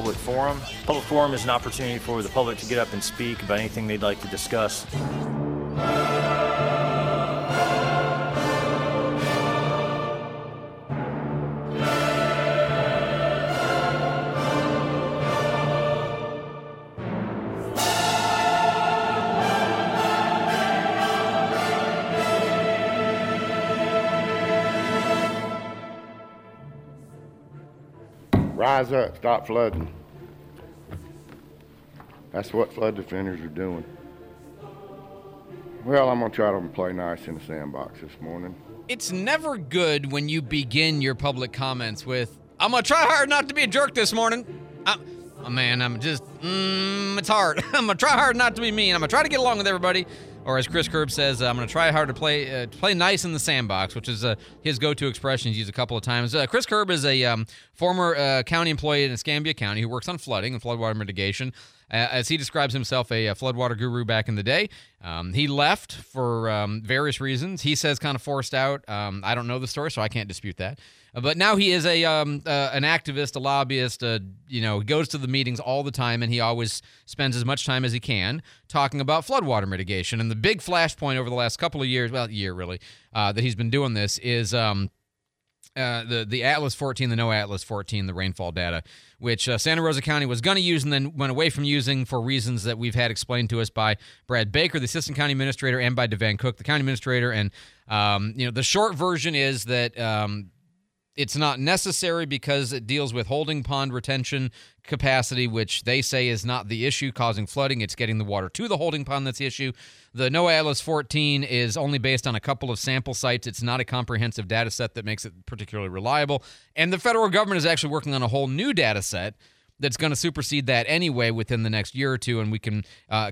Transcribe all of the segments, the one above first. public forum. Public forum is an opportunity for the public to get up and speak about anything they'd like to discuss. Rise up, stop flooding. That's what flood defenders are doing. Well, I'm gonna try to play nice in the sandbox this morning. It's never good when you begin your public comments with, I'm gonna try hard not to be a jerk this morning. It's hard. I'm gonna try hard not to be mean. I'm gonna try to get along with everybody. Or as Chris Kerb says, I'm going to try hard to play nice in the sandbox, which is his go-to expression. He's used a couple of times. Chris Kerb is a former county employee in Escambia County who works on flooding and floodwater mitigation. As he describes himself, a floodwater guru back in the day. He left for various reasons. He says kind of forced out. I don't know the story, so I can't dispute that. But now he is an activist, a lobbyist. He goes to the meetings all the time, and he always spends as much time as he can talking about floodwater mitigation. And the big flashpoint over the last couple of years, that he's been doing this is the Atlas 14, the NOAA Atlas 14, the rainfall data, which Santa Rosa County was going to use and then went away from using for reasons that we've had explained to us by Brad Baker, the assistant county administrator, and by Devann Cook, the county administrator. And, the short version is that it's not necessary because it deals with holding pond retention capacity, which they say is not the issue causing flooding. It's getting the water to the holding pond that's the issue. The NOAA Atlas 14 is only based on a couple of sample sites. It's not a comprehensive data set that makes it particularly reliable. And the federal government is actually working on a whole new data set that's going to supersede that anyway within the next year or two, and we can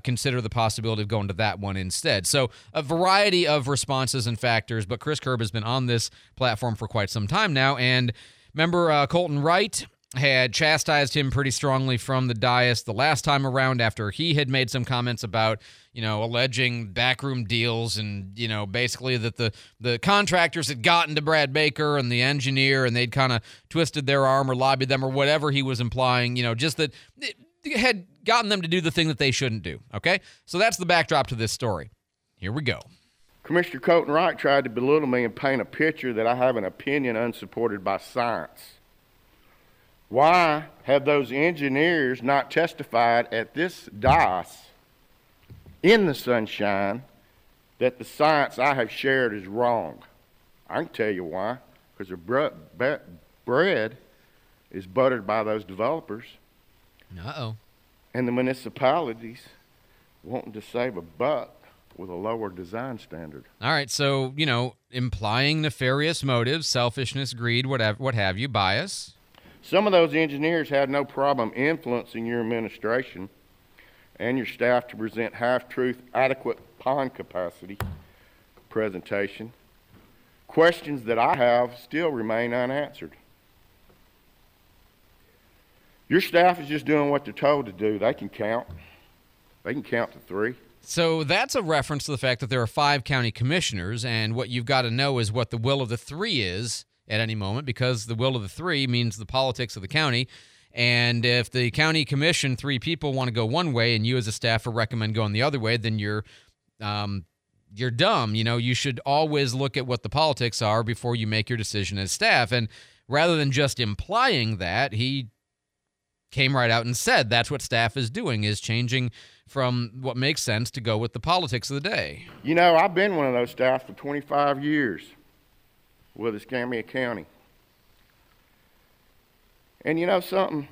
consider the possibility of going to that one instead. So a variety of responses and factors, but Chris Kerb has been on this platform for quite some time now. And remember, Colton Wright had chastised him pretty strongly from the dais the last time around after he had made some comments about, alleging backroom deals and, basically that the contractors had gotten to Brad Baker and the engineer and they'd kind of twisted their arm or lobbied them or whatever he was implying, just that it had gotten them to do the thing that they shouldn't do. Okay? So that's the backdrop to this story. Here we go. Commissioner Colton Wright tried to belittle me and paint a picture that I have an opinion unsupported by science. Why have those engineers not testified at this dais in the sunshine that the science I have shared is wrong? I can tell you why. Because their bread is buttered by those developers. Uh-oh. And the municipalities wanting to save a buck with a lower design standard. All right, so, implying nefarious motives, selfishness, greed, whatever, what have you, bias. Some of those engineers had no problem influencing your administration and your staff to present half-truth, adequate pond capacity presentation. Questions that I have still remain unanswered. Your staff is just doing what they're told to do. They can count. They can count to three. So that's a reference to the fact that there are 5 county commissioners, and what you've got to know is what the will of the 3 is at any moment, because the will of the 3 means the politics of the county. And if the county commission 3 people want to go one way and you as a staffer recommend going the other way, then you're dumb. You should always look at what the politics are before you make your decision as staff. And rather than just implying that, he came right out and said that's what staff is doing, is changing from what makes sense to go with the politics of the day. I've been one of those staff for 25 years. With Escambia County. And you know something?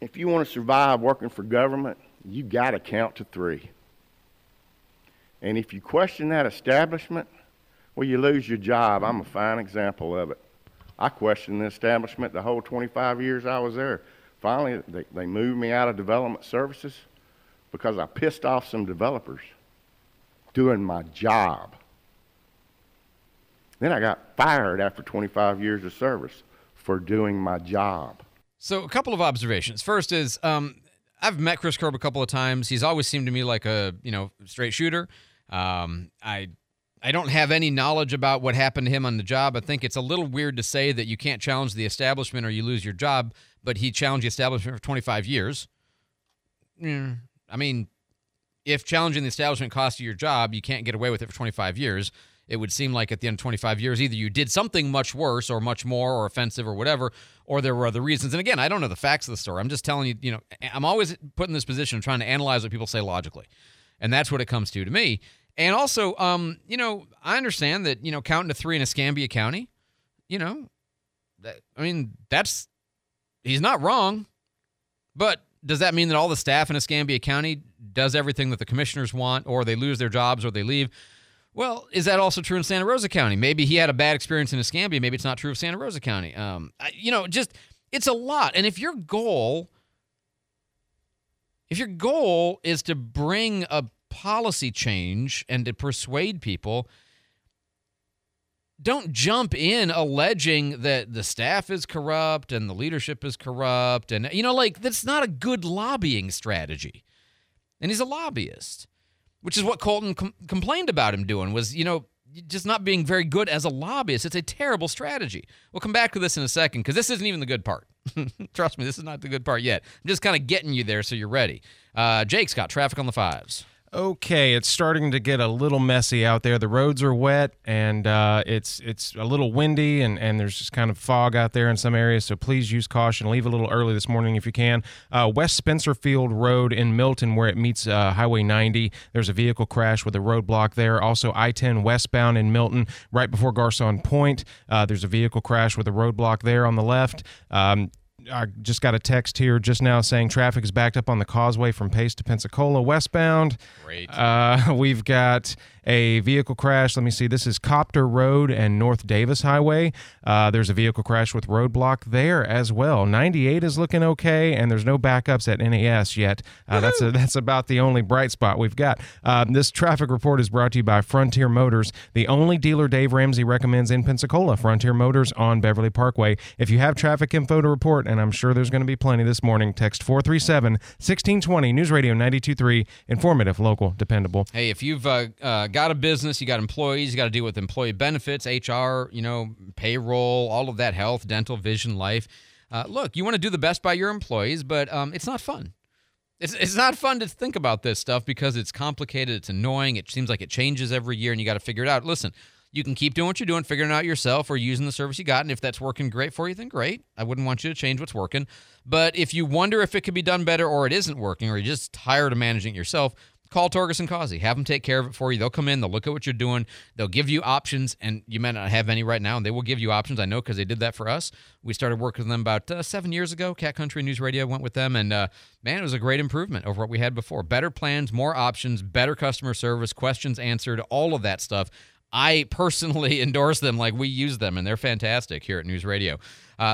If you want to survive working for government, you got to count to 3. And if you question that establishment, well, you lose your job. I'm a fine example of it. I questioned the establishment the whole 25 years I was there. Finally, they moved me out of development services because I pissed off some developers doing my job. Then I got fired after 25 years of service for doing my job. So a couple of observations. First is I've met Chris Kerb a couple of times. He's always seemed to me like a straight shooter. I don't have any knowledge about what happened to him on the job. I think it's a little weird to say that you can't challenge the establishment or you lose your job but he challenged the establishment for 25 years. I mean, if challenging the establishment costs you your job, you can't get away with it for 25 years. It would seem like at the end of 25 years, either you did something much worse or much more or offensive or whatever, or there were other reasons. And again, I don't know the facts of the story. I'm just telling you, you know, I'm always put in this position of trying to analyze what people say logically. And that's what it comes to me. And also, you know, I understand that, you know, counting to three in Escambia County, you know, that, I mean, that's, he's not wrong. But does that mean that all the staff in Escambia County does everything that the commissioners want, or they lose their jobs or they leave? Well, is that also true in Santa Rosa County? Maybe he had a bad experience in Escambia. Maybe it's not true of Santa Rosa County. You know, just, it's a lot. And if your goal, is to bring a policy change and to persuade people, don't jump in alleging that the staff is corrupt and the leadership is corrupt. And, you know, like, that's not a good lobbying strategy. And he's a lobbyist, which is what Colton complained about him doing, was, you know, just not being very good as a lobbyist. It's a terrible strategy. We'll come back to this in a second, because this isn't even the good part. Trust me, this is not the good part yet. I'm just kind of getting you there so you're ready. Jake's got traffic on the fives. Okay, it's starting to get a little messy out there. The roads are wet, and it's a little windy, and there's just kind of fog out there in some areas, so please use caution. Leave a little early this morning if you can. West Spencerfield Road in Milton, where it meets Highway 90, there's a vehicle crash with a roadblock there. Also, I-10 westbound in Milton, right before Garson Point, there's a vehicle crash with a roadblock there on the left. I just got a text here just now saying traffic is backed up on the causeway from Pace to Pensacola westbound. Great. We've got a vehicle crash. Let me see. This is Copter Road and North Davis Highway. There's a vehicle crash with roadblock there as well. 98 is looking okay, and there's no backups at NAS yet. That's about the only bright spot we've got. This traffic report is brought to you by Frontier Motors, the only dealer Dave Ramsey recommends in Pensacola, Frontier Motors on Beverly Parkway. If you have traffic info to report, and I'm sure there's going to be plenty this morning, text 437-1620, News Radio 92.3, informative, local, dependable. Hey, if you've got a business, you got employees, you got to deal with employee benefits, HR, you know, payroll, all of that, health, dental, vision, life. Look, you want to do the best by your employees, but it's not fun. It's not fun to think about this stuff because it's complicated, it's annoying, it seems like it changes every year, and you got to figure it out. Listen, you can keep doing what you're doing, figuring it out yourself or using the service you got. And if that's working great for you, then great. I wouldn't want you to change what's working. But if you wonder if it could be done better or it isn't working or you're just tired of managing it yourself, call Torgerson Causey. Have them take care of it for you. They'll come in. They'll look at what you're doing. They'll give you options. And you may not have any right now, and they will give you options. I know because they did that for us. We started working with them about 7 years ago. Cat Country News Radio went with them. And, man, it was a great improvement over what we had before. Better plans, more options, better customer service, questions answered, all of that stuff. I personally endorse them like we use them, and they're fantastic here at News Radio.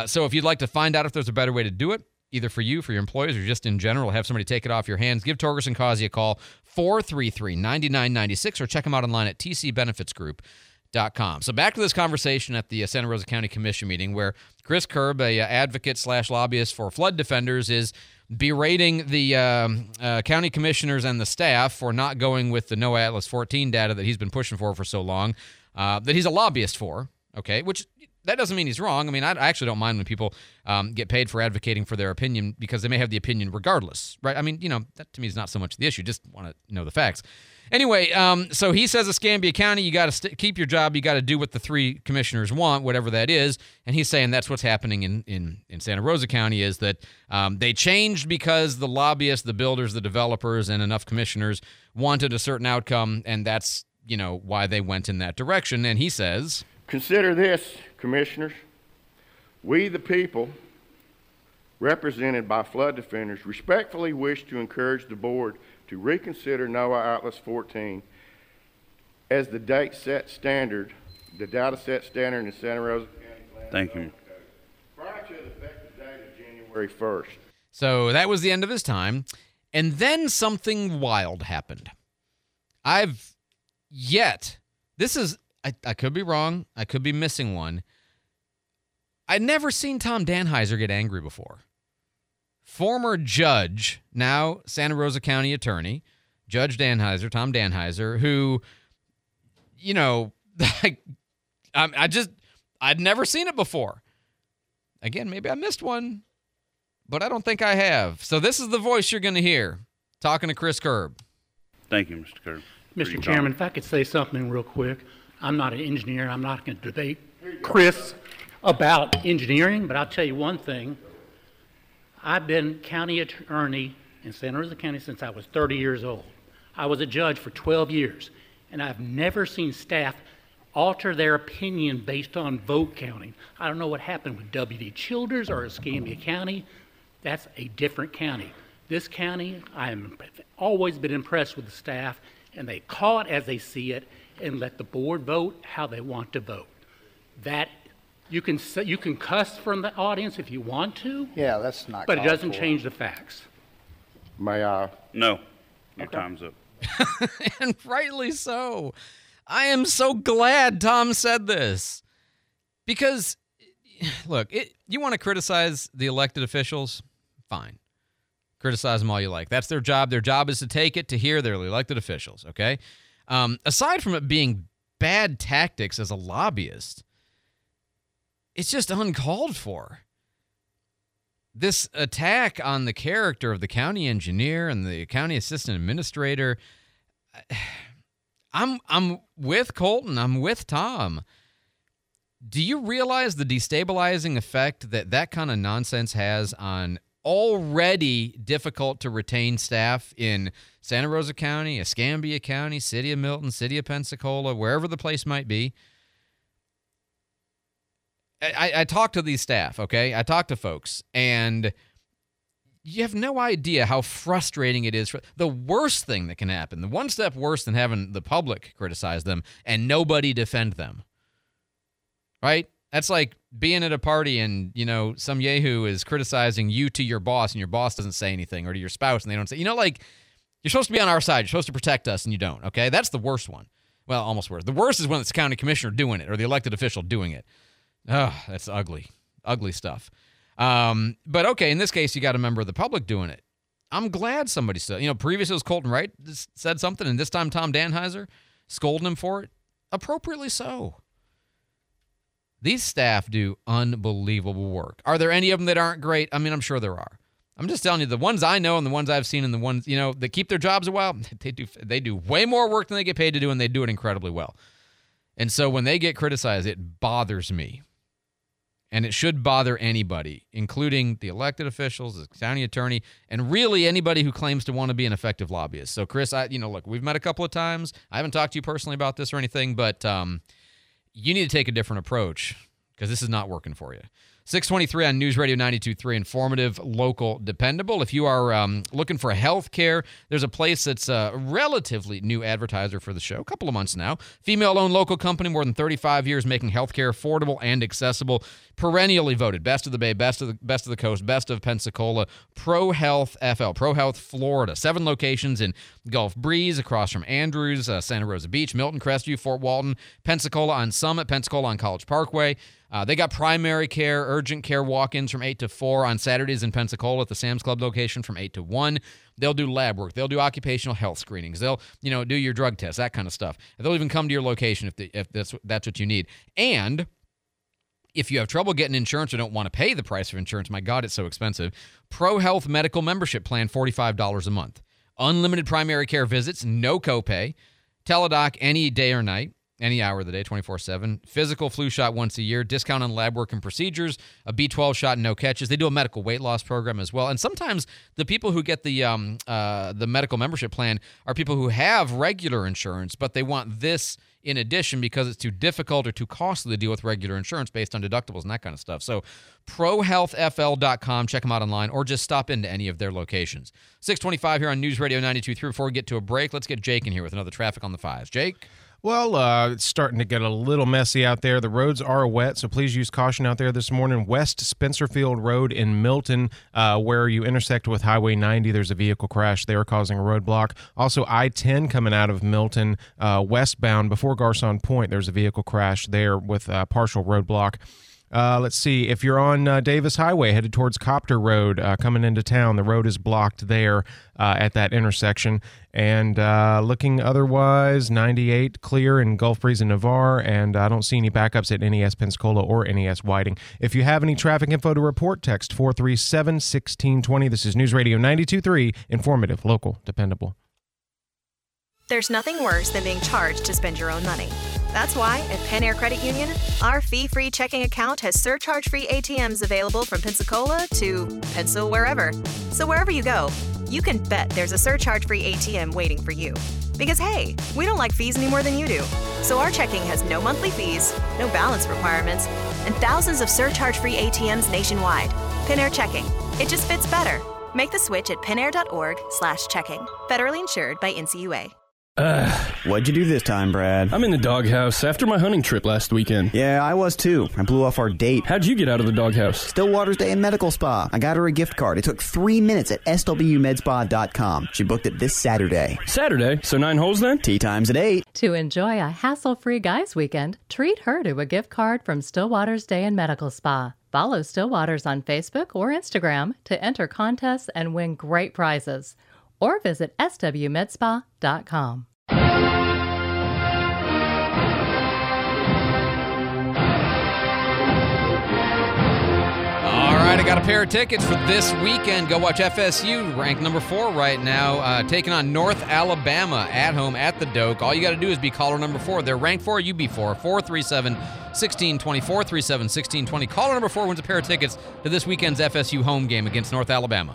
So if you'd like to find out if there's a better way to do it, either for you, for your employees, or just in general, have somebody take it off your hands, give Torgerson Causey a call, 433-9996, or check them out online at tcbenefitsgroup.com. So back to this conversation at the Santa Rosa County Commission meeting where Chris Kerb, an advocate/lobbyist for flood defenders, is berating the county commissioners and the staff for not going with the NOAA Atlas 14 data that he's been pushing for so long, that he's a lobbyist for, okay, which that doesn't mean he's wrong. I mean, I actually don't mind when people get paid for advocating for their opinion because they may have the opinion regardless, right? I mean, you know, that to me is not so much the issue. Just want to know the facts. Anyway, so he says Escambia County, you got to keep your job. You got to do what the three commissioners want, whatever that is. And he's saying that's what's happening in Santa Rosa County is that they changed because the lobbyists, the builders, the developers, and enough commissioners wanted a certain outcome, and that's, you know, why they went in that direction. And he says, "Consider this, commissioners. We, the people, represented by flood defenders, respectfully wish to encourage the board to reconsider NOAA Atlas 14 as the data set standard in Santa Rosa County." Thank you. "Prior to the effective date of January 1st. So that was the end of his time. And then something wild happened. I could be wrong. I could be missing one. I'd never seen Tom Danheiser get angry before. Former judge, now Santa Rosa County attorney, Judge Danheiser, Tom Danheiser, who, you know, I'd never seen it before. Again, maybe I missed one. but I don't think I have. So this is the voice you're going to hear talking to Chris Kerb. Thank you, Mr. Kerb. Mr. Chairman, if I could say something real quick. I'm not an engineer. I'm not going to debate Chris about engineering, but I'll tell you one thing. I've been county attorney in Santa Rosa County since I was 30 years old. I was a judge for 12 years, and I've never seen staff alter their opinion based on vote counting. I don't know what happened with W.D. Childers or Escambia County. That's a different county. This county, I've always been impressed with the staff, and they call it as they see it and let the board vote how they want to vote. That you can cuss from the audience if you want to. Yeah, that's not. But it doesn't change the facts. May I? No. Your time's up. And rightly so. I am so glad Tom said this, because look, you want to criticize the elected officials? Fine. Criticize them all you like. That's their job. Their job is to take it to hear their elected officials, okay? Aside from it being bad tactics as a lobbyist, it's just uncalled for. This attack on the character of the county engineer and the county assistant administrator, I'm with Colton. I'm with Tom. Do you realize the destabilizing effect that kind of nonsense has on already difficult to retain staff in Santa Rosa County, Escambia County, City of Milton, City of Pensacola, wherever the place might be? I talk to these staff, okay? I talk to folks, and you have no idea how frustrating it is. The worst thing that can happen, the one step worse than having the public criticize them and nobody defend them, right? That's like being at a party and, you know, some yahoo is criticizing you to your boss and your boss doesn't say anything, or to your spouse and they don't say, you know, like, you're supposed to be on our side. You're supposed to protect us and you don't, okay? That's the worst one. Well, almost worse. The worst is when it's the county commissioner doing it or the elected official doing it. Oh, that's ugly. Ugly stuff. But okay, in this case, you got a member of the public doing it. I'm glad somebody said, you know, previously it was Colton Wright said something, and this time Tom Danheiser scolding him for it. Appropriately so. These staff do unbelievable work. Are there any of them that aren't great? I mean, I'm sure there are. I'm just telling you, the ones I know and the ones I've seen and the ones, you know, that keep their jobs a while, they do way more work than they get paid to do, and they do it incredibly well. And so when they get criticized, it bothers me. And it should bother anybody, including the elected officials, the county attorney, and really anybody who claims to want to be an effective lobbyist. So, Chris, look, we've met a couple of times. I haven't talked to you personally about this or anything, but you need to take a different approach, because this is not working for you. 623 on News Radio 92.3, informative, local, dependable. If you are looking for health care, there's a place that's a relatively new advertiser for the show, a couple of months now. Female-owned local company, more than 35 years, making health care affordable and accessible. Perennially voted best of the Bay, best of the coast, best of Pensacola. ProHealth FL, ProHealth Florida. 7 locations in Gulf Breeze, across from Andrews, Santa Rosa Beach, Milton, Crestview, Fort Walton, Pensacola on Summit, Pensacola on College Parkway. They got primary care, urgent care walk-ins from 8 to 4 on Saturdays in Pensacola at the Sam's Club location from 8 to 1. They'll do lab work. They'll do occupational health screenings. They'll, you know, do your drug tests, that kind of stuff. And they'll even come to your location if that's what you need. And if you have trouble getting insurance or don't want to pay the price of insurance, my God, it's so expensive, ProHealth Medical Membership Plan, $45 a month. Unlimited primary care visits, no copay. Teladoc any day or night. Any hour of the day, 24/7. Physical flu shot once a year. Discount on lab work and procedures. A B12 shot and no catches. They do a medical weight loss program as well. And sometimes the people who get the medical membership plan are people who have regular insurance, but they want this in addition because it's too difficult or too costly to deal with regular insurance based on deductibles and that kind of stuff. So ProHealthFL.com. Check them out online or just stop into any of their locations. 625 here on News Radio 92.3. Before we get to a break, let's get Jake in here with another Traffic on the Fives. Jake? Well, it's starting to get a little messy out there. The roads are wet, so please use caution out there this morning. West Spencerfield Road in Milton, where you intersect with Highway 90, there's a vehicle crash there causing a roadblock. Also, I-10 coming out of Milton westbound before Garson Point, there's a vehicle crash there with partial roadblock. Let's see. If you're on Davis Highway headed towards Copter Road, coming into town, the road is blocked there at that intersection. And looking otherwise, 98 clear in Gulf Breeze and Navarre, and I don't see any backups at NES Pensacola or NES Whiting. If you have any traffic info to report, text 437-1620. This is News Radio 92.3, informative, local, dependable. There's nothing worse than being charged to spend your own money. That's why at PenAir Credit Union, our fee-free checking account has surcharge-free ATMs available from Pensacola to Pensacola wherever. So wherever you go, you can bet there's a surcharge-free ATM waiting for you. Because, hey, we don't like fees any more than you do. So our checking has no monthly fees, no balance requirements, and thousands of surcharge-free ATMs nationwide. PenAir Checking. It just fits better. Make the switch at penair.org/checking. Federally insured by NCUA. What'd you do this time, Brad? I'm in the doghouse after my hunting trip last weekend. Yeah, I was too. I blew off our date. How'd you get out of the doghouse? Stillwater's Day and Medical Spa. I got her a gift card. It took 3 minutes at swmedspa.com. She booked it this Saturday. Saturday? So 9 holes then? Tea time's at 8. To enjoy a hassle-free guys weekend, treat her to a gift card from Stillwater's Day and Medical Spa. Follow Stillwater's on Facebook or Instagram to enter contests and win great prizes. Or visit swmedspa.com. All right, I got a pair of tickets for this weekend. Go watch FSU, ranked number 4 right now, taking on North Alabama at home at the Doak. All you got to do is be caller number 4. They're ranked 4, you be 4. 437-1620, 437-1620. Caller number 4 wins a pair of tickets to this weekend's FSU home game against North Alabama.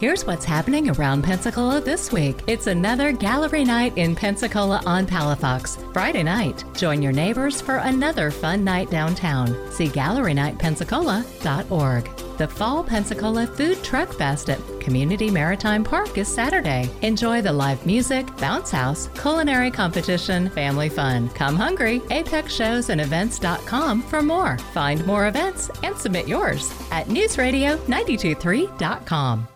Here's what's happening around Pensacola this week. It's another gallery night in Pensacola on Palafox, Friday night. Join your neighbors for another fun night downtown. See gallerynightpensacola.org. The Fall Pensacola Food Truck Fest at Community Maritime Park is Saturday. Enjoy the live music, bounce house, culinary competition, family fun. Come hungry, apexshowsandevents.com for more. Find more events and submit yours at newsradio923.com.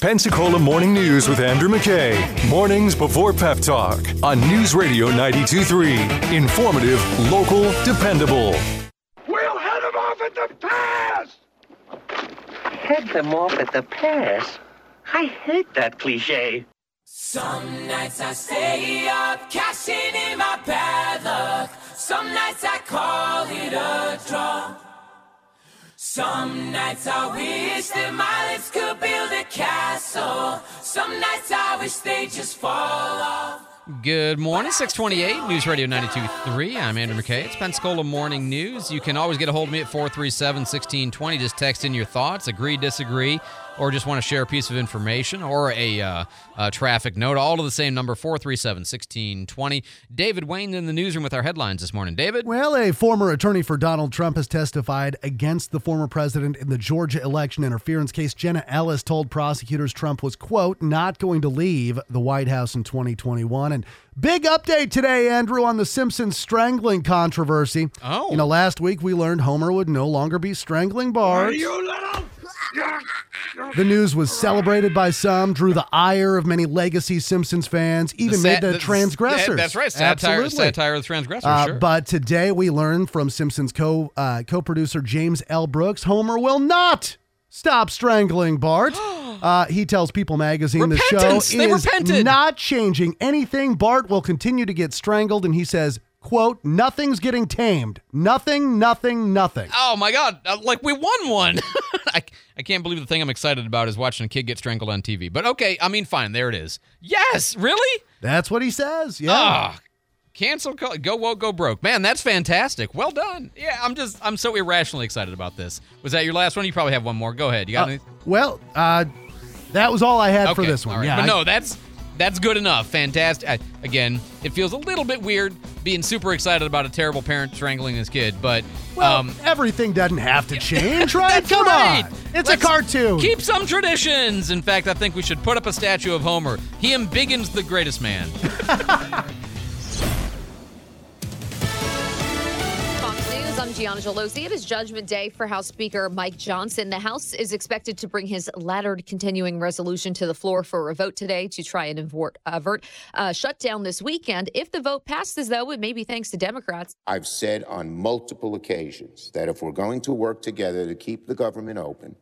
Pensacola Morning News with Andrew McKay. Mornings before Pep Talk on News Radio 92.3. Informative, local, dependable. We'll head them off at the pass! Head them off at the pass? I hate that cliche. Some nights I stay up, cashing in my bad luck. Some nights I call it a draw. Some nights I wish that my lips could build a castle. Some nights I wish they just fall off. Good morning, 628, News Radio 92.3. I'm Andrew McKay. It's Pensacola Morning News. You can always get a hold of me at 437-1620. Just text in your thoughts, agree, disagree, or just want to share a piece of information or a traffic note. All to the same number, 437-1620. David Wayne in the newsroom with our headlines this morning. David? Well, a former attorney for Donald Trump has testified against the former president in the Georgia election interference case. Jenna Ellis told prosecutors Trump was, quote, not going to leave the White House in 2021. And big update today, Andrew, on the Simpsons strangling controversy. Oh. You know, last week we learned Homer would no longer be strangling Bart. The news was celebrated by some, drew the ire of many legacy Simpsons fans, even made the transgressors. That's right, satire of the transgressors, sure. But today we learned from Simpsons co-producer James L. Brooks, Homer will not stop strangling Bart. He tells People magazine the show is not changing anything. Bart will continue to get strangled, and he says, quote, nothing's getting tamed. Nothing, nothing, nothing. Oh, my God. Like, we won one. I can't believe the thing I'm excited about is watching a kid get strangled on TV. But, okay, I mean, fine. There it is. Yes, really? That's what he says. Yeah. Cancel, go woke, go broke. Man, that's fantastic. Well done. Yeah, I'm so irrationally excited about this. Was that your last one? You probably have one more. Go ahead. You got anything? Well, that was all I had for this one. Right. Yeah, but no, that's That's good enough. Fantastic. Again, it feels a little bit weird being super excited about a terrible parent strangling his kid, but... Well, everything doesn't have to change, right? Come right. on. It's a cartoon. Keep some traditions. In fact, I think we should put up a statue of Homer. He embiggens the greatest man. I'm Gianna Gelosi. It is Judgment Day for House Speaker Mike Johnson. The House is expected to bring his laddered continuing resolution to the floor for a vote today to try and avert shutdown this weekend. If the vote passes, though, it may be thanks to Democrats. I've said on multiple occasions that if we're going to work together to keep the government open,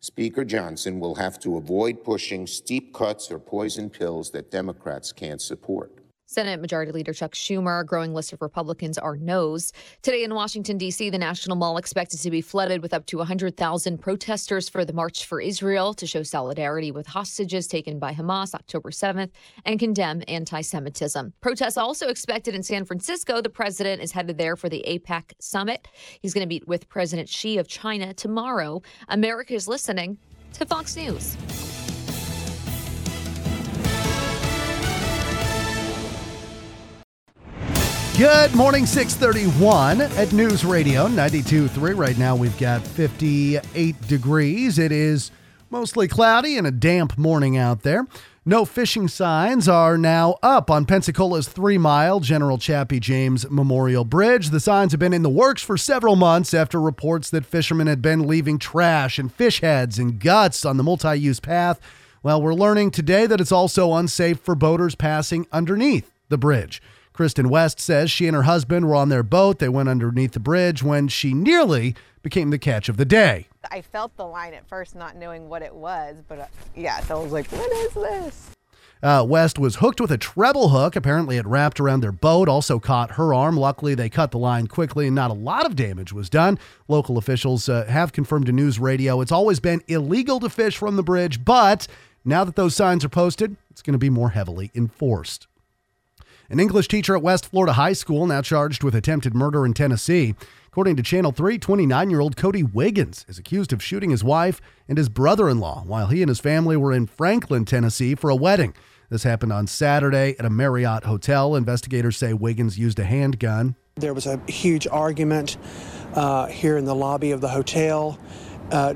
Speaker Johnson will have to avoid pushing steep cuts or poison pills that Democrats can't support. Senate Majority Leader Chuck Schumer, a growing list of Republicans are no's. Today in Washington, D.C., the National Mall expected to be flooded with up to 100,000 protesters for the March for Israel to show solidarity with hostages taken by Hamas October 7th and condemn anti-Semitism. Protests also expected in San Francisco. The president is headed there for the APAC summit. He's going to meet with President Xi of China tomorrow. America is listening to Fox News. Good morning, 631 at News Radio 92.3. Right now we've got 58 degrees. It is mostly cloudy and a damp morning out there. No fishing signs are now up on Pensacola's 3-mile General Chappie James Memorial Bridge. The signs have been in the works for several months after reports that fishermen had been leaving trash and fish heads and guts on the multi-use path. Well, we're learning today that it's also unsafe for boaters passing underneath the bridge. Kristen West says she and her husband were on their boat. They went underneath the bridge when she nearly became the catch of the day. I felt the line at first, not knowing what it was, but so I was like, what is this? West was hooked with a treble hook. Apparently it wrapped around their boat, also caught her arm. Luckily, they cut the line quickly and not a lot of damage was done. Local officials have confirmed to News Radio it's always been illegal to fish from the bridge, but now that those signs are posted, it's going to be more heavily enforced. An English teacher at West Florida High School now charged with attempted murder in Tennessee. According to Channel 3, 29-year-old Cody Wiggins is accused of shooting his wife and his brother-in-law while he and his family were in Franklin, Tennessee for a wedding. This happened on Saturday at a Marriott hotel. Investigators say Wiggins used a handgun. There was a huge argument here in the lobby of the hotel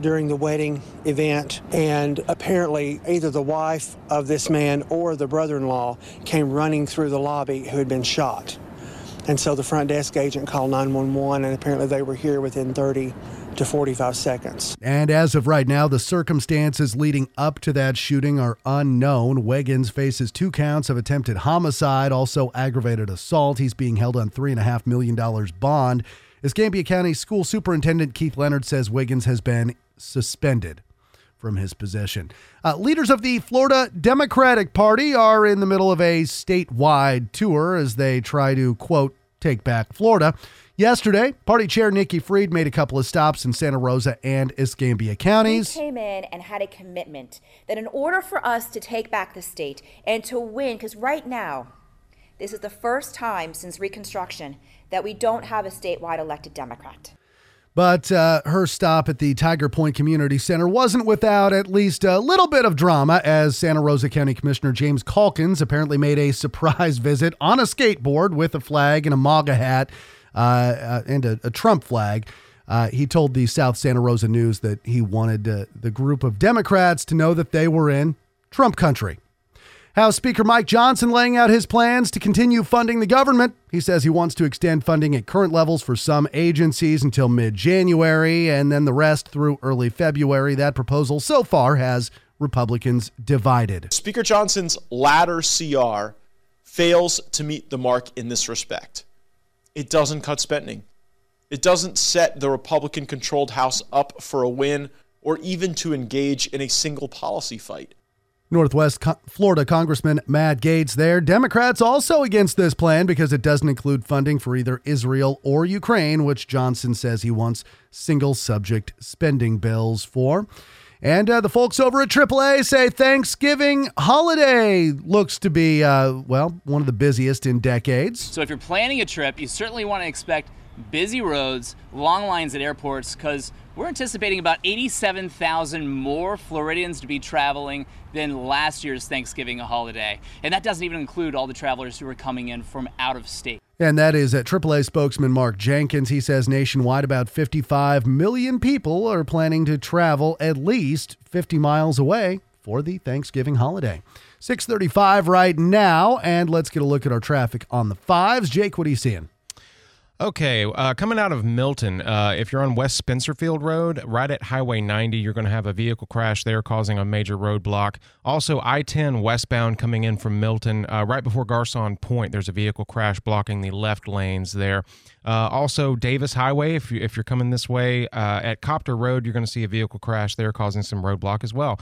during the wedding event, and apparently either the wife of this man or the brother-in-law came running through the lobby who had been shot. And so the front desk agent called 911, and apparently they were here within 30 to 45 seconds. And as of right now, the circumstances leading up to that shooting are unknown. Wiggins faces 2 counts of attempted homicide, also aggravated assault. He's being held on $3.5 million bond. Escambia County School Superintendent Keith Leonard says Wiggins has been suspended from his position. Leaders of the Florida Democratic Party are in the middle of a statewide tour as they try to, quote, take back Florida. Yesterday, party chair Nikki Fried made a couple of stops in Santa Rosa and Escambia counties. We came in and had a commitment that in order for us to take back the state and to win, because right now, this is the first time since Reconstruction that we don't have a statewide elected Democrat. But her stop at the Tiger Point Community Center wasn't without at least a little bit of drama, as Santa Rosa County Commissioner James Calkins apparently made a surprise visit on a skateboard with a flag and a MAGA hat and a Trump flag. He told the South Santa Rosa News that he wanted the group of Democrats to know that they were in Trump country. House Speaker Mike Johnson laying out his plans to continue funding the government. He says he wants to extend funding at current levels for some agencies until mid-January and then the rest through early February. That proposal so far has Republicans divided. Speaker Johnson's latter CR fails to meet the mark in this respect. It doesn't cut spending. It doesn't set the Republican-controlled House up for a win or even to engage in a single policy fight. Northwest Florida Congressman Matt Gaetz there. Democrats also against this plan because it doesn't include funding for either Israel or Ukraine, which Johnson says he wants single subject spending bills for. And the folks over at AAA say Thanksgiving holiday looks to be, one of the busiest in decades. So if you're planning a trip, you certainly want to expect busy roads, long lines at airports, because We're anticipating about 87,000 more Floridians to be traveling than last year's Thanksgiving holiday. And that doesn't even include all the travelers who are coming in from out of state. And that is at AAA spokesman Mark Jenkins. He says nationwide about 55 million people are planning to travel at least 50 miles away for the Thanksgiving holiday. 6:35 right now, and let's get a look at our traffic on the fives. Jake, what are you seeing? Okay, coming out of Milton, if you're on West Spencerfield Road, right at Highway 90, you're going to have a vehicle crash there causing a major roadblock. Also, I-10 westbound coming in from Milton, right before Garson Point, there's a vehicle crash blocking the left lanes there. Also, Davis Highway, if you're coming this way, at Copter Road, you're going to see a vehicle crash there causing some roadblock as well.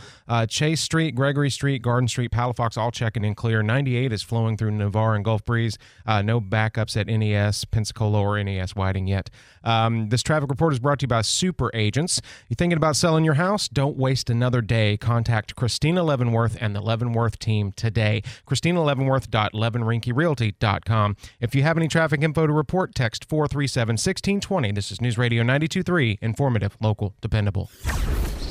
Chase Street, Gregory Street, Garden Street, Palafox, all checking in clear. 98 is flowing through Navarre and Gulf Breeze. No backups at NES, Pensacola, or NES Whiting yet. This traffic report is brought to you by Super Agents. You thinking about selling your house? Don't waste another day. Contact Christina Leavenworth and the Leavenworth team today. ChristinaLeavenworth.leavenrinkyrealty.com. If you have any traffic info to report, text 437-1620. This is News Radio 92.3, informative, local, dependable.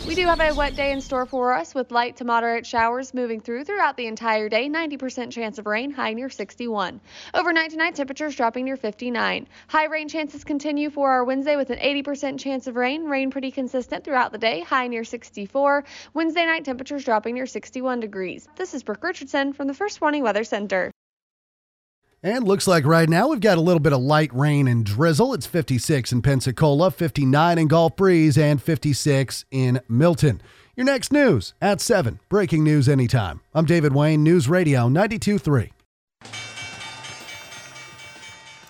We do have a wet day in store for us with light to moderate showers moving throughout the entire day. 90% chance of rain, high near 61. Overnight tonight, temperatures dropping near 59. High rain chances continue for our Wednesday with an 80% chance of rain. Rain pretty consistent throughout the day, high near 64. Wednesday night, temperatures dropping near 61 degrees. This is Brooke Richardson from the First Warning Weather Center. And looks like right now we've got a little bit of light rain and drizzle. It's 56 in Pensacola, 59 in Gulf Breeze, and 56 in Milton. Your next news at 7. Breaking news anytime. I'm David Wayne, News Radio 92.3.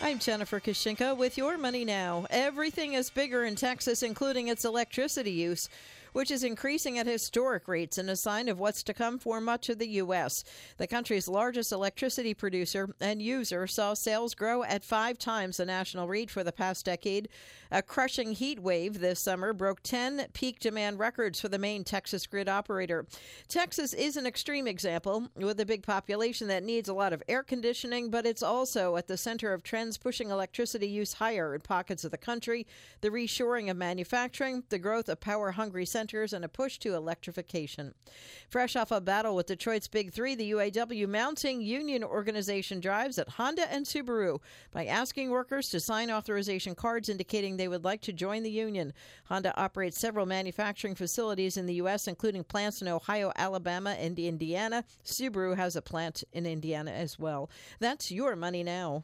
I'm Jennifer Kishinka with Your Money Now. Everything is bigger in Texas, including its electricity use, which is increasing at historic rates and a sign of what's to come for much of the U.S. The country's largest electricity producer and user saw sales grow at 5 times the national rate for the past decade. A crushing heat wave this summer broke 10 peak demand records for the main Texas grid operator. Texas is an extreme example with a big population that needs a lot of air conditioning, but it's also at the center of trends pushing electricity use higher in pockets of the country, the reshoring of manufacturing, the growth of power-hungry centers, and a push to electrification. Fresh off a battle with Detroit's Big Three, the UAW mounting union organization drives at Honda and Subaru by asking workers to sign authorization cards indicating they would like to join the union. Honda operates several manufacturing facilities in the U.S., including plants in Ohio, Alabama, and Indiana. Subaru has a plant in Indiana as well. That's Your Money Now.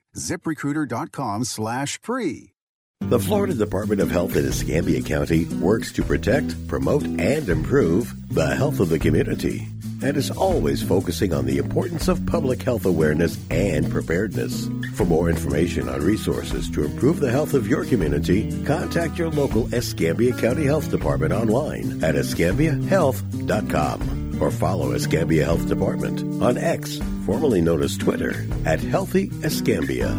ZipRecruiter.com/free. The Florida Department of Health in Escambia County works to protect, promote, and improve the health of the community and is always focusing on the importance of public health awareness and preparedness. For more information on resources to improve the health of your community, contact your local Escambia County Health Department online at escambiahealth.com. Or follow Escambia Health Department on X, formerly known as Twitter, at Healthy Escambia.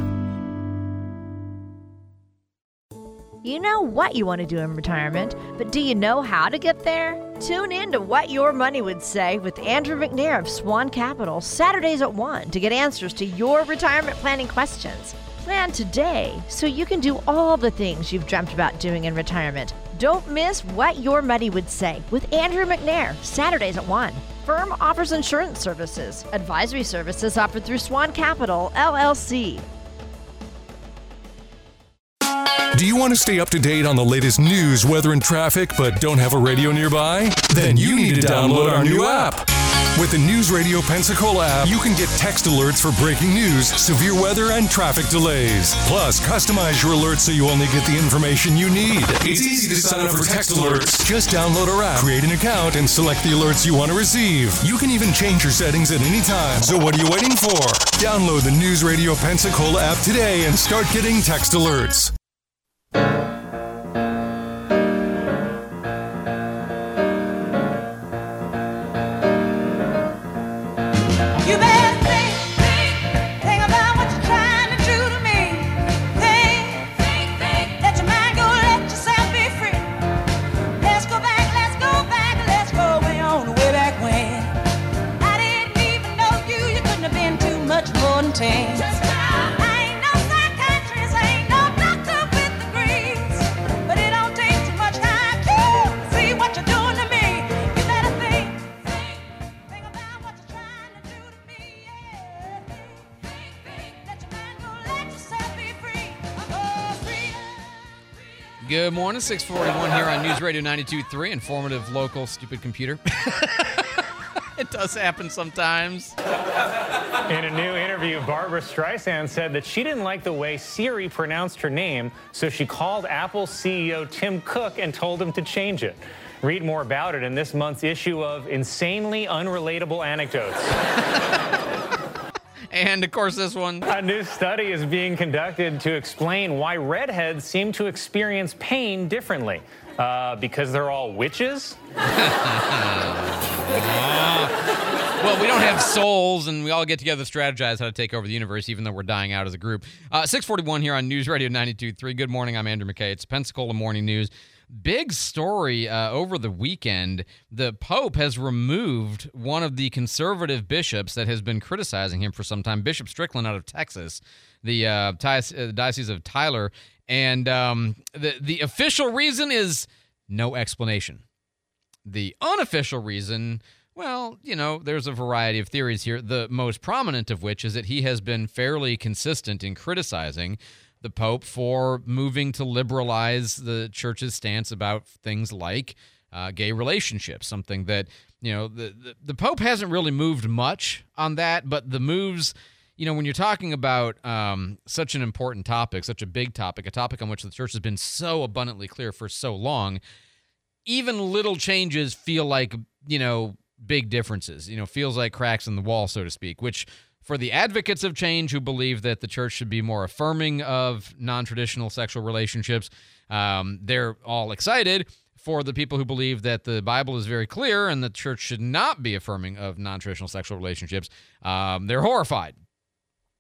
You know what you want to do in retirement, but do you know how to get there? Tune in to What Your Money Would Say with Andrew McNair of Swan Capital, Saturdays at 1 to get answers to your retirement planning questions. Plan today so you can do all the things you've dreamt about doing in retirement. Don't miss What Your Money Would Say with Andrew McNair, Saturdays at 1. Firm offers insurance services. Advisory services offered through Swan Capital, LLC. Do you want to stay up to date on the latest news, weather, and traffic, but don't have a radio nearby? Then you need to download our new app. With the News Radio Pensacola app, you can get text alerts for breaking news, severe weather, and traffic delays. Plus, customize your alerts so you only get the information you need. It's easy to sign up for text alerts. Just download our app, create an account, and select the alerts you want to receive. You can even change your settings at any time. So what are you waiting for? Download the News Radio Pensacola app today and start getting text alerts. Good morning, 641 here on News Radio 92.3. Informative, local, stupid computer. It does happen sometimes. In a new interview, Barbra Streisand said that she didn't like the way Siri pronounced her name, so she called Apple CEO Tim Cook and told him to change it. Read more about it in this month's issue of Insanely Unrelatable Anecdotes. And, of course, this one. A new study is being conducted to explain why redheads seem to experience pain differently. Because they're all witches? Well, we don't have souls, and we all get together to strategize how to take over the universe, even though we're dying out as a group. 641 here on News Radio 92.3. Good morning. I'm Andrew McKay. It's Pensacola Morning News. Big story over the weekend. The Pope has removed one of the conservative bishops that has been criticizing him for some time, Bishop Strickland out of Texas, the Diocese of Tyler. And the official reason is no explanation. The unofficial reason, well, you know, there's a variety of theories here, the most prominent of which is that he has been fairly consistent in criticizing the Pope for moving to liberalize the church's stance about things like gay relationships, something that, you know, the Pope hasn't really moved much on that, but the moves, you know, when you're talking about such an important topic, such a big topic, a topic on which the church has been so abundantly clear for so long, even little changes feel like, you know, big differences, you know, feels like cracks in the wall, so to speak, which for the advocates of change who believe that the church should be more affirming of non-traditional sexual relationships, they're all excited. For the people who believe that the Bible is very clear and the church should not be affirming of non-traditional sexual relationships, they're horrified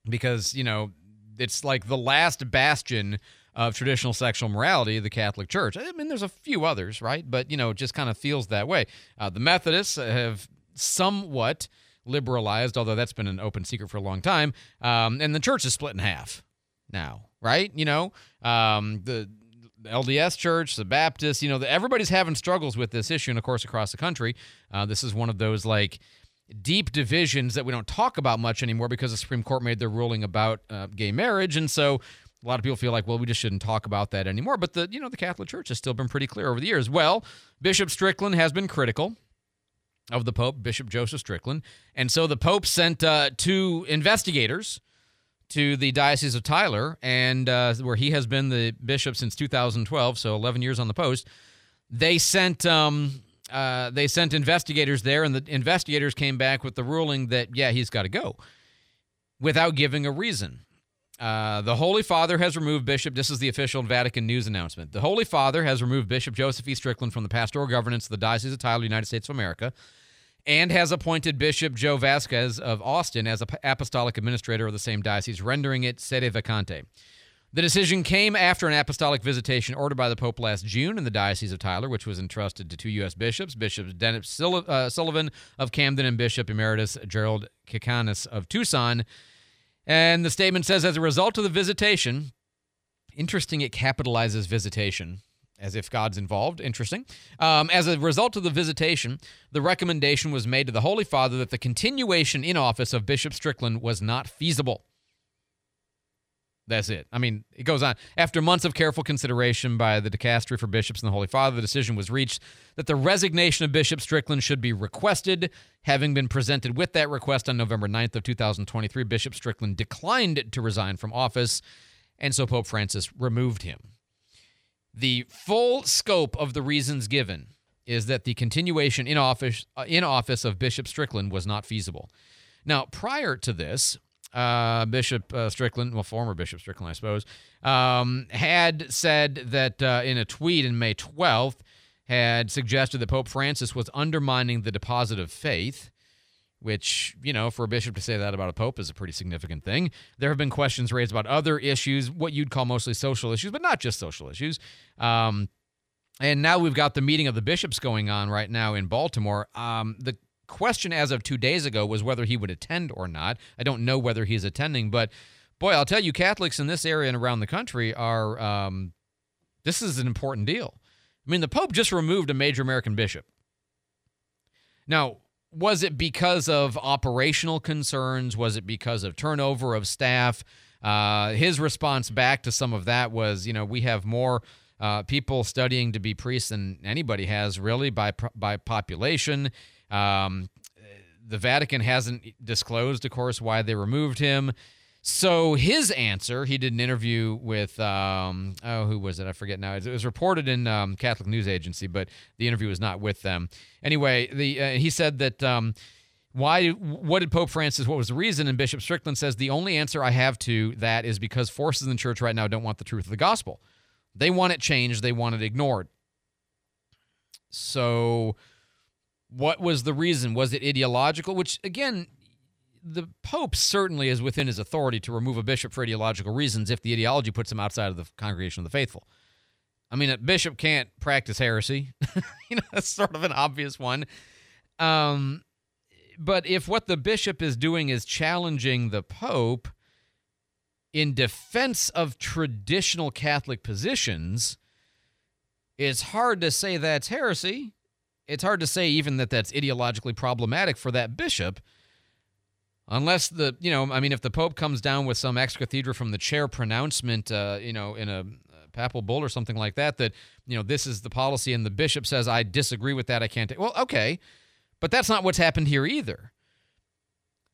because, you know, it's like the last bastion of traditional sexual morality, the Catholic Church. I mean, there's a few others, right? But, you know, it just kind of feels that way. The Methodists have somewhat liberalized, although that's been an open secret for a long time, and the church is split in half now, right? You know, the LDS Church, the Baptists, you know, everybody's having struggles with this issue, and of course across the country, this is one of those like deep divisions that we don't talk about much anymore because the Supreme Court made their ruling about gay marriage, and so a lot of people feel like, well, we just shouldn't talk about that anymore. But the, you know, the Catholic Church has still been pretty clear over the years. Well, Bishop Strickland has been critical of the Pope, Bishop Joseph Strickland. And so the Pope sent two investigators to the Diocese of Tyler, and where he has been the bishop since 2012, so 11 years on the post. They sent investigators there, and the investigators came back with the ruling that, yeah, he's got to go, without giving a reason. The Holy Father has removed Bishop. This is the official Vatican News announcement. The Holy Father has removed Bishop Joseph E. Strickland from the pastoral governance of the Diocese of Tyler, United States of America, and has appointed Bishop Joe Vasquez of Austin as apostolic administrator of the same diocese, rendering it sede vacante. The decision came after an apostolic visitation ordered by the Pope last June in the Diocese of Tyler, which was entrusted to two U.S. bishops, Bishop Dennis Sullivan of Camden and Bishop Emeritus Gerald Kikanis of Tucson. And the statement says, as a result of the visitation, interesting, it capitalizes visitation, as if God's involved, interesting. As a result of the visitation, the recommendation was made to the Holy Father that the continuation in office of Bishop Strickland was not feasible. That's it. I mean, it goes on. After months of careful consideration by the Dicastery for Bishops and the Holy Father, the decision was reached that the resignation of Bishop Strickland should be requested. Having been presented with that request on November 9th of 2023, Bishop Strickland declined to resign from office, and so Pope Francis removed him. The full scope of the reasons given is that the continuation in office of Bishop Strickland was not feasible. Now, prior to this, former Bishop Strickland, I suppose, had said that in a tweet in May 12th, had suggested that Pope Francis was undermining the deposit of faith, which, you know, for a bishop to say that about a pope is a pretty significant thing. There have been questions raised about other issues, what you'd call mostly social issues, but not just social issues. And now we've got the meeting of the bishops going on right now in Baltimore. The question as of 2 days ago was whether he would attend or not. I don't know whether he's attending, but boy, I'll tell you, Catholics in this area and around the country are, this is an important deal. I mean, the Pope just removed a major American bishop. Now, was it because of operational concerns? Was it because of turnover of staff? His response back to some of that was, you know, we have more people studying to be priests than anybody has, really, by population. The Vatican hasn't disclosed, of course, why they removed him. So his answer, he did an interview with, who was it? I forget now. It was reported in Catholic News Agency, but the interview was not with them. Anyway, he said that, what did Pope Francis, what was the reason? And Bishop Strickland says, the only answer I have to that is because forces in the church right now don't want the truth of the gospel. They want it changed. They want it ignored. So what was the reason? Was it ideological? Which, again, the Pope certainly is within his authority to remove a bishop for ideological reasons if the ideology puts him outside of the congregation of the faithful. I mean, a bishop can't practice heresy. You know, that's sort of an obvious one. But if what the bishop is doing is challenging the Pope in defense of traditional Catholic positions, it's hard to say that's heresy. It's hard to say even that that's ideologically problematic for that bishop, unless the, you know, I mean, if the Pope comes down with some ex cathedra from the chair pronouncement, you know, in a papal bull or something like that, that, you know, this is the policy and the bishop says, I disagree with that, I can't take. Well, okay, but that's not what's happened here either.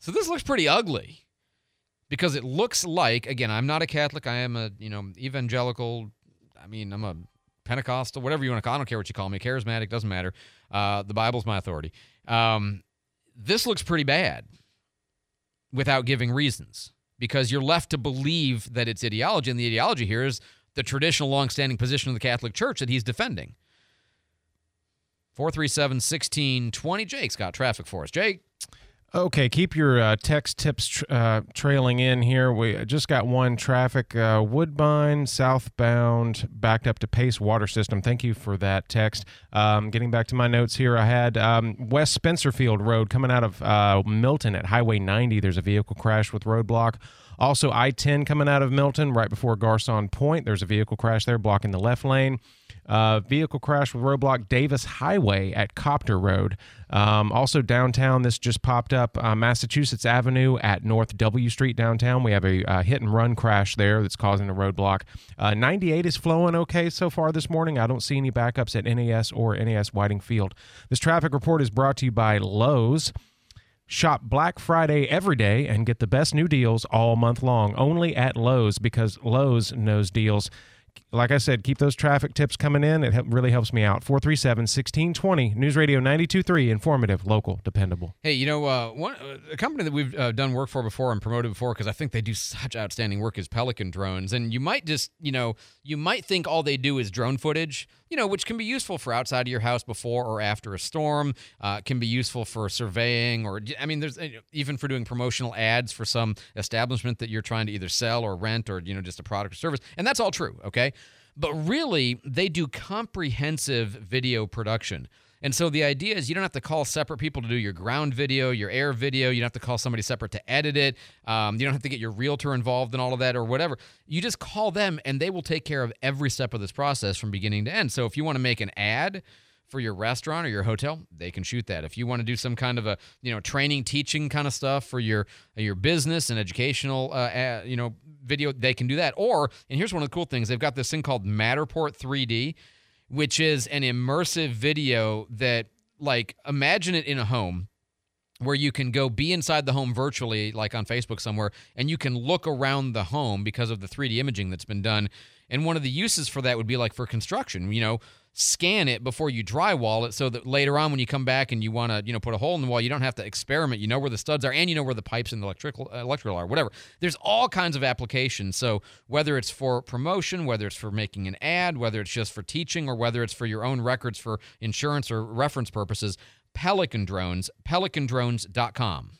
So this looks pretty ugly because it looks like, again, I'm not a Catholic, I am a, you know, evangelical, I mean, I'm a Pentecostal, whatever you want to call it, I don't care what you call me, charismatic, doesn't matter. The Bible's my authority. This looks pretty bad without giving reasons, because you're left to believe that it's ideology, and the ideology here is the traditional longstanding position of the Catholic Church that he's defending. 437-1620. Jake's got traffic for us. Jake? Okay, keep your text tips trailing in here. We just got one traffic. Woodbine, southbound, backed up to Pace Water System. Thank you for that text. Getting back to my notes here, I had West Spencerfield Road coming out of Milton at Highway 90. There's a vehicle crash with roadblock. Also, I-10 coming out of Milton right before Garson Point. There's a vehicle crash there blocking the left lane. Vehicle crash with roadblock Davis Highway at Copter Road. Also downtown, this just popped up, Massachusetts Avenue at North W Street downtown. We have a hit-and-run crash there that's causing a roadblock. 98 is flowing okay so far this morning. I don't see any backups at NAS or NAS Whiting Field. This traffic report is brought to you by Lowe's. Shop Black Friday every day and get the best new deals all month long, only at Lowe's, because Lowe's knows deals. Like I said, keep those traffic tips coming in. It really helps me out. 437-1620, News Radio 92.3, informative, local, dependable. Hey, you know, a company that we've done work for before and promoted before, because I think they do such outstanding work, is Pelican Drones. And you might just, you know, you might think all they do is drone footage, you know, which can be useful for outside of your house before or after a storm, can be useful for surveying, or, I mean, there's even for doing promotional ads for some establishment that you're trying to either sell or rent or, you know, just a product or service. And that's all true, okay? But really, they do comprehensive video production. And so the idea is you don't have to call separate people to do your ground video, your air video. You don't have to call somebody separate to edit it. You don't have to get your realtor involved in all of that or whatever. You just call them, and they will take care of every step of this process from beginning to end. So if you want to make an ad for your restaurant or your hotel, they can shoot that. If you want to do some kind of a, you know, training, teaching kind of stuff for your business and educational, you know, video, they can do that. Or, and here's one of the cool things, they've got this thing called Matterport 3D, which is an immersive video that, like, imagine it in a home where you can go be inside the home virtually, like on Facebook somewhere, and you can look around the home because of the 3D imaging that's been done. And one of the uses for that would be like for construction, you know, scan it before you drywall it so that later on when you come back and you want to, you know, put a hole in the wall, you don't have to experiment. You know where the studs are and you know where the pipes and the electrical are, whatever. There's all kinds of applications. So whether it's for promotion, whether it's for making an ad, whether it's just for teaching, or whether it's for your own records for insurance or reference purposes, Pelican Drones, pelicandrones.com.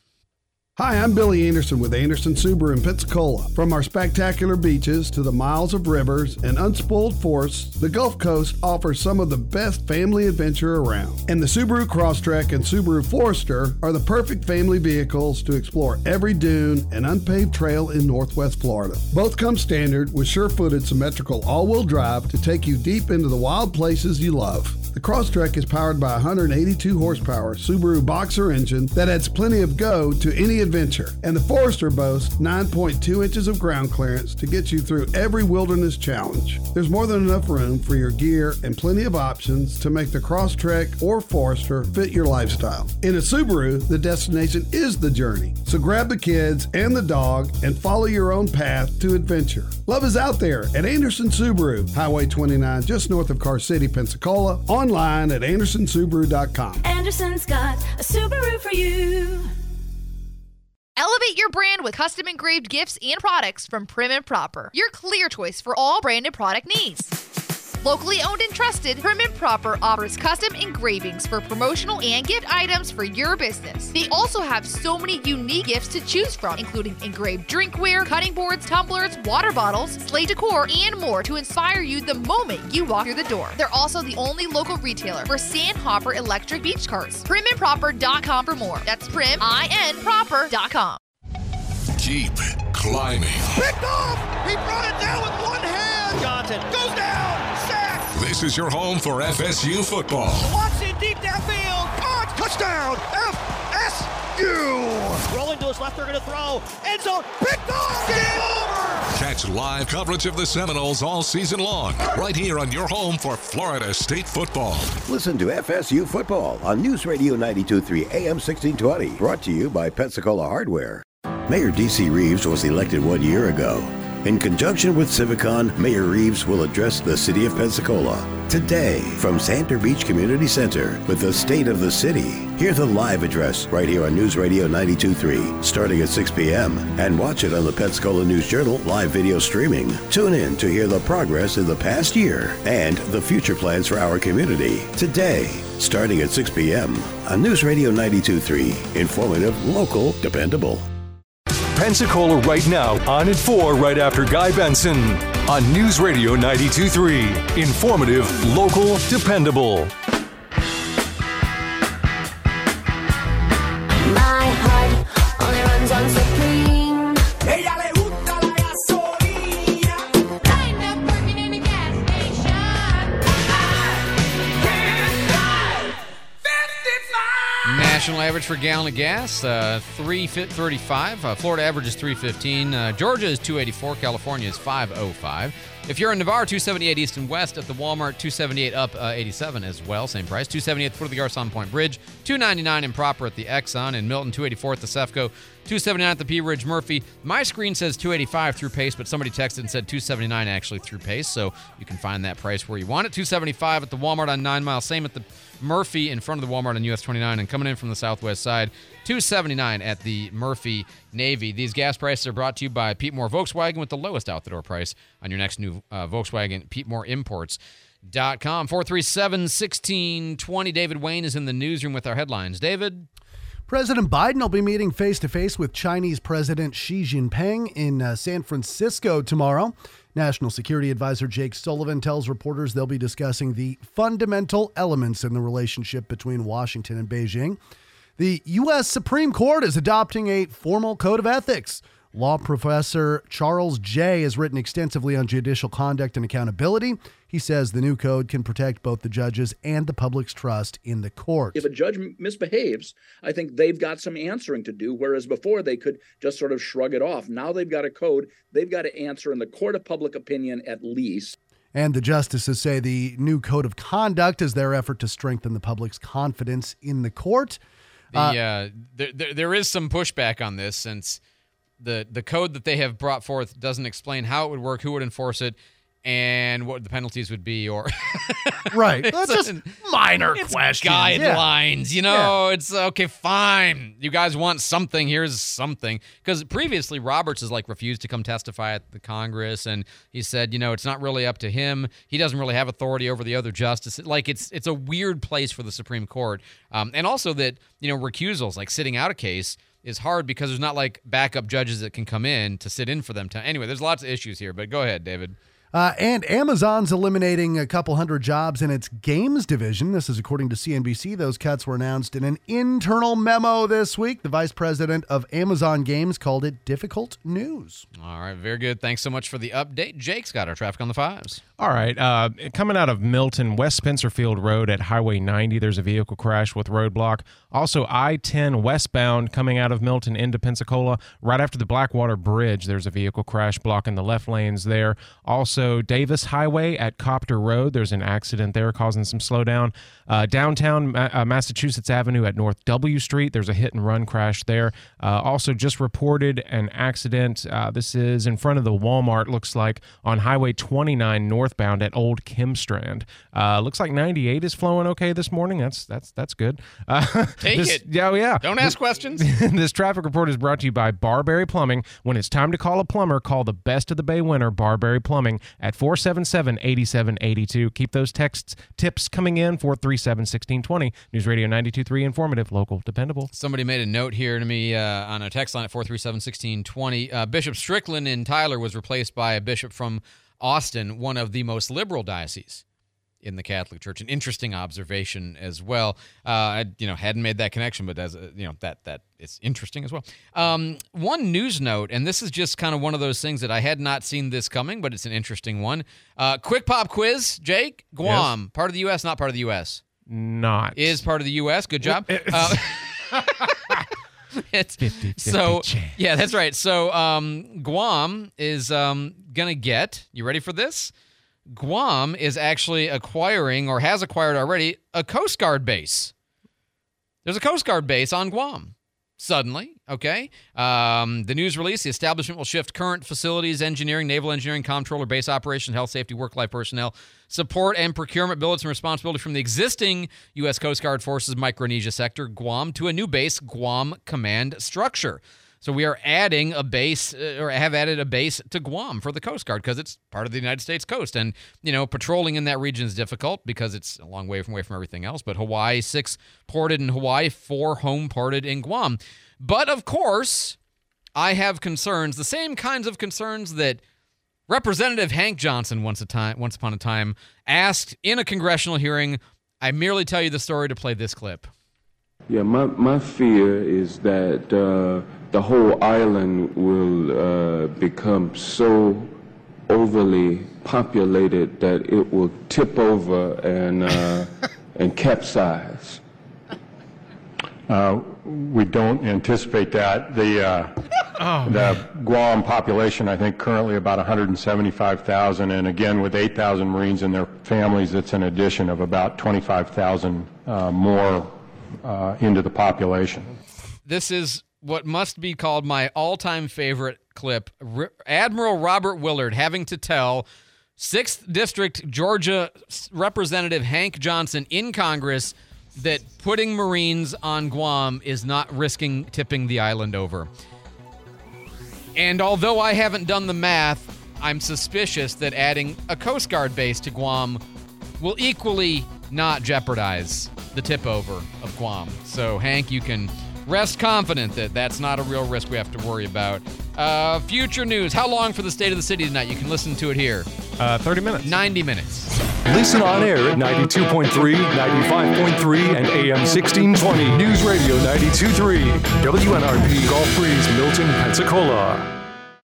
Hi, I'm Billy Anderson with Anderson Subaru in Pensacola. From our spectacular beaches to the miles of rivers and unspoiled forests, the Gulf Coast offers some of the best family adventure around. And the Subaru Crosstrek and Subaru Forester are the perfect family vehicles to explore every dune and unpaved trail in Northwest Florida. Both come standard with sure-footed symmetrical all-wheel drive to take you deep into the wild places you love. The Crosstrek is powered by a 182-horsepower Subaru Boxer engine that adds plenty of go to any adventure. And the Forester boasts 9.2 inches of ground clearance to get you through every wilderness challenge. There's more than enough room for your gear and plenty of options to make the Crosstrek or Forester fit your lifestyle. In a Subaru, the destination is the journey. So grab the kids and the dog and follow your own path to adventure. Love is out there at Anderson Subaru, Highway 29, just north of Car City, Pensacola. Online at AndersonSubaru.com. Anderson's got a Subaru for you. Elevate your brand with custom engraved gifts and products from Prim and Proper, your clear choice for all branded product needs. Locally owned and trusted, Prim and Proper offers custom engravings for promotional and gift items for your business. They also have so many unique gifts to choose from, including engraved drinkware, cutting boards, tumblers, water bottles, slate decor, and more to inspire you the moment you walk through the door. They're also the only local retailer for Sandhopper electric beach carts. PrimandProper.com for more. That's PrimInProper.com. Keep climbing. Picked off! He brought it down with one hand! Johnson goes down! This is your home for FSU football. Watson deep downfield. Caught. Touchdown. FSU. Rolling to his left. They're going to throw. End zone. Picked off. Game over. Catch live coverage of the Seminoles all season long right here on your home for Florida State football. Listen to FSU football on News Radio 92.3 AM 1620. Brought to you by Pensacola Hardware. Mayor D.C. Reeves was elected 1 year ago. In conjunction with Civicon, Mayor Reeves will address the City of Pensacola today from Santer Beach Community Center with the State of the City. Hear the live address right here on News Radio 92.3 starting at 6 p.m. and watch it on the Pensacola News Journal live video streaming. Tune in to hear the progress in the past year and the future plans for our community today starting at 6 p.m. on News Radio 92.3, informative, local, dependable. Pensacola Right Now, on at 4 right after Guy Benson. On News Radio 92.3, informative, local, dependable. My heart only runs on Supreme. Ella le gusta la gasolina. Kind of working in a gas station. I can't drive 55. National average for gallon of gas, $3.35. Florida average is $3.15. Georgia is $2.84. California is $5.05. If you're in Navarre, $2.78 east and west at the Walmart, $2.78 up 87 as well, same price. $2.70 at the foot of the Garson Point Bridge, $2.99 in Proper at the Exxon, and Milton, $2.84 at the CEFCO, $2.79 at the Pea Ridge Murphy. My screen says $2.85 through Pace, but somebody texted and said $2.79 actually through Pace, so you can find that price where you want it. $2.75 at the Walmart on 9 Mile, same at the Murphy in front of the Walmart on US 29, and coming in from the southwest side, $2.79 at the Murphy Navy. These gas prices are brought to you by Pete Moore Volkswagen with the lowest out-the-door price on your next new Volkswagen, PeteMoreImports.com. 437-1620. David Wayne is in the newsroom with our headlines. David? President Biden will be meeting face-to-face with Chinese President Xi Jinping in San Francisco tomorrow. National Security Advisor Jake Sullivan tells reporters they'll be discussing the fundamental elements in the relationship between Washington and Beijing. The U.S. Supreme Court is adopting a formal code of ethics Law professor Charles Jay has written extensively on judicial conduct and accountability. He says the new code can protect both the judges and the public's trust in the court. If a judge misbehaves, I think they've got some answering to do, whereas before they could just sort of shrug it off. Now they've got a code. They've got to answer in the court of public opinion at least. And the justices say the new code of conduct is their effort to strengthen the public's confidence in the court. There is some pushback on this since the code that they have brought forth doesn't explain how it would work, who would enforce it, and what the penalties would be. Or right. That's just minor questions. Guidelines, you know. Yeah. It's, okay, fine. You guys want something. Here's something. Because previously, Roberts has, refused to come testify at the Congress, and he said, it's not really up to him. He doesn't really have authority over the other justices. It's a weird place for the Supreme Court. And also that, recusals, sitting out a case, is hard because there's not, backup judges that can come in to sit in for them. Anyway, there's lots of issues here, but go ahead, David. And Amazon's eliminating a couple hundred jobs in its games division. This is according to CNBC. Those cuts were announced in an internal memo this week. The vice president of Amazon Games called it difficult news. All right, very good. Thanks so much for the update. Jake's got our traffic on the fives. All right, coming out of Milton, West Spencerfield Road at Highway 90, there's a vehicle crash with roadblock. Also, I-10 westbound coming out of Milton into Pensacola. Right after the Blackwater Bridge, there's a vehicle crash blocking the left lanes there. Also, Davis Highway at Copter Road, there's an accident there causing some slowdown. Downtown Massachusetts Avenue at North W Street, there's a hit-and-run crash there. Also, just reported an accident. This is in front of the Walmart, looks like, on Highway 29 northbound at Old Kimstrand. Looks like 98 is flowing okay this morning. That's good. Take it. Yeah. Don't ask questions. This traffic report is brought to you by Barberry Plumbing. When it's time to call a plumber, call the best of the Bay winner, Barberry Plumbing, at 477-8782. Keep those text tips coming in, 437-1620. News Radio 92.3, informative, local, dependable. Somebody made a note here to me on a text line at 437-1620. Bishop Strickland in Tyler was replaced by a bishop from Austin, one of the most liberal dioceses in the Catholic Church. An interesting observation as well. I hadn't made that connection, but that it's interesting as well. One news note, and this is just kind of one of those things that I had not seen this coming, but it's an interesting one. Quick pop quiz, Jake. Guam, yes. Part of the U.S., not part of the U.S.? Not. Is part of the U.S. Good job. It's 50/50 so chance. Yeah, that's right. So Guam is going to get, you ready for this? Guam is actually acquiring, or has acquired already, a Coast Guard base. There's a Coast Guard base on Guam. Suddenly, okay? The news release, the establishment will shift current facilities, engineering, naval engineering, comptroller, base operation, health, safety, work-life personnel, support, and procurement billets and responsibility from the existing U.S. Coast Guard Forces Micronesia Sector, Guam, to a new base, Guam Command Structure. So we are adding a base, or have added a base to Guam for the Coast Guard because it's part of the United States coast. And, patrolling in that region is difficult because it's a long way away from everything else. But Hawaii, 6 ported in Hawaii, 4 home ported in Guam. But, of course, I have concerns, the same kinds of concerns that Representative Hank Johnson once upon a time asked in a congressional hearing. I merely tell you the story to play this clip. Yeah, my fear is that the whole island will become so overly populated that it will tip over and capsize. We don't anticipate that. The Guam population, I think, currently about 175,000, and again with 8,000 Marines and their families, it's an addition of about 25,000 more into the population. This is what must be called my all-time favorite clip. Admiral Robert Willard having to tell 6th District Georgia Representative Hank Johnson in Congress that putting Marines on Guam is not risking tipping the island over. And although I haven't done the math, I'm suspicious that adding a Coast Guard base to Guam will equally not jeopardize the tip over of Guam. So, Hank, you can rest confident that that's not a real risk we have to worry about. Future news. How long for the State of the City tonight? You can listen to it here. 30 minutes. 90 minutes. Listen on air at 92.3, 95.3, and AM 1620. News Radio 92.3. WNRP Golf Breeze, Milton, Pensacola.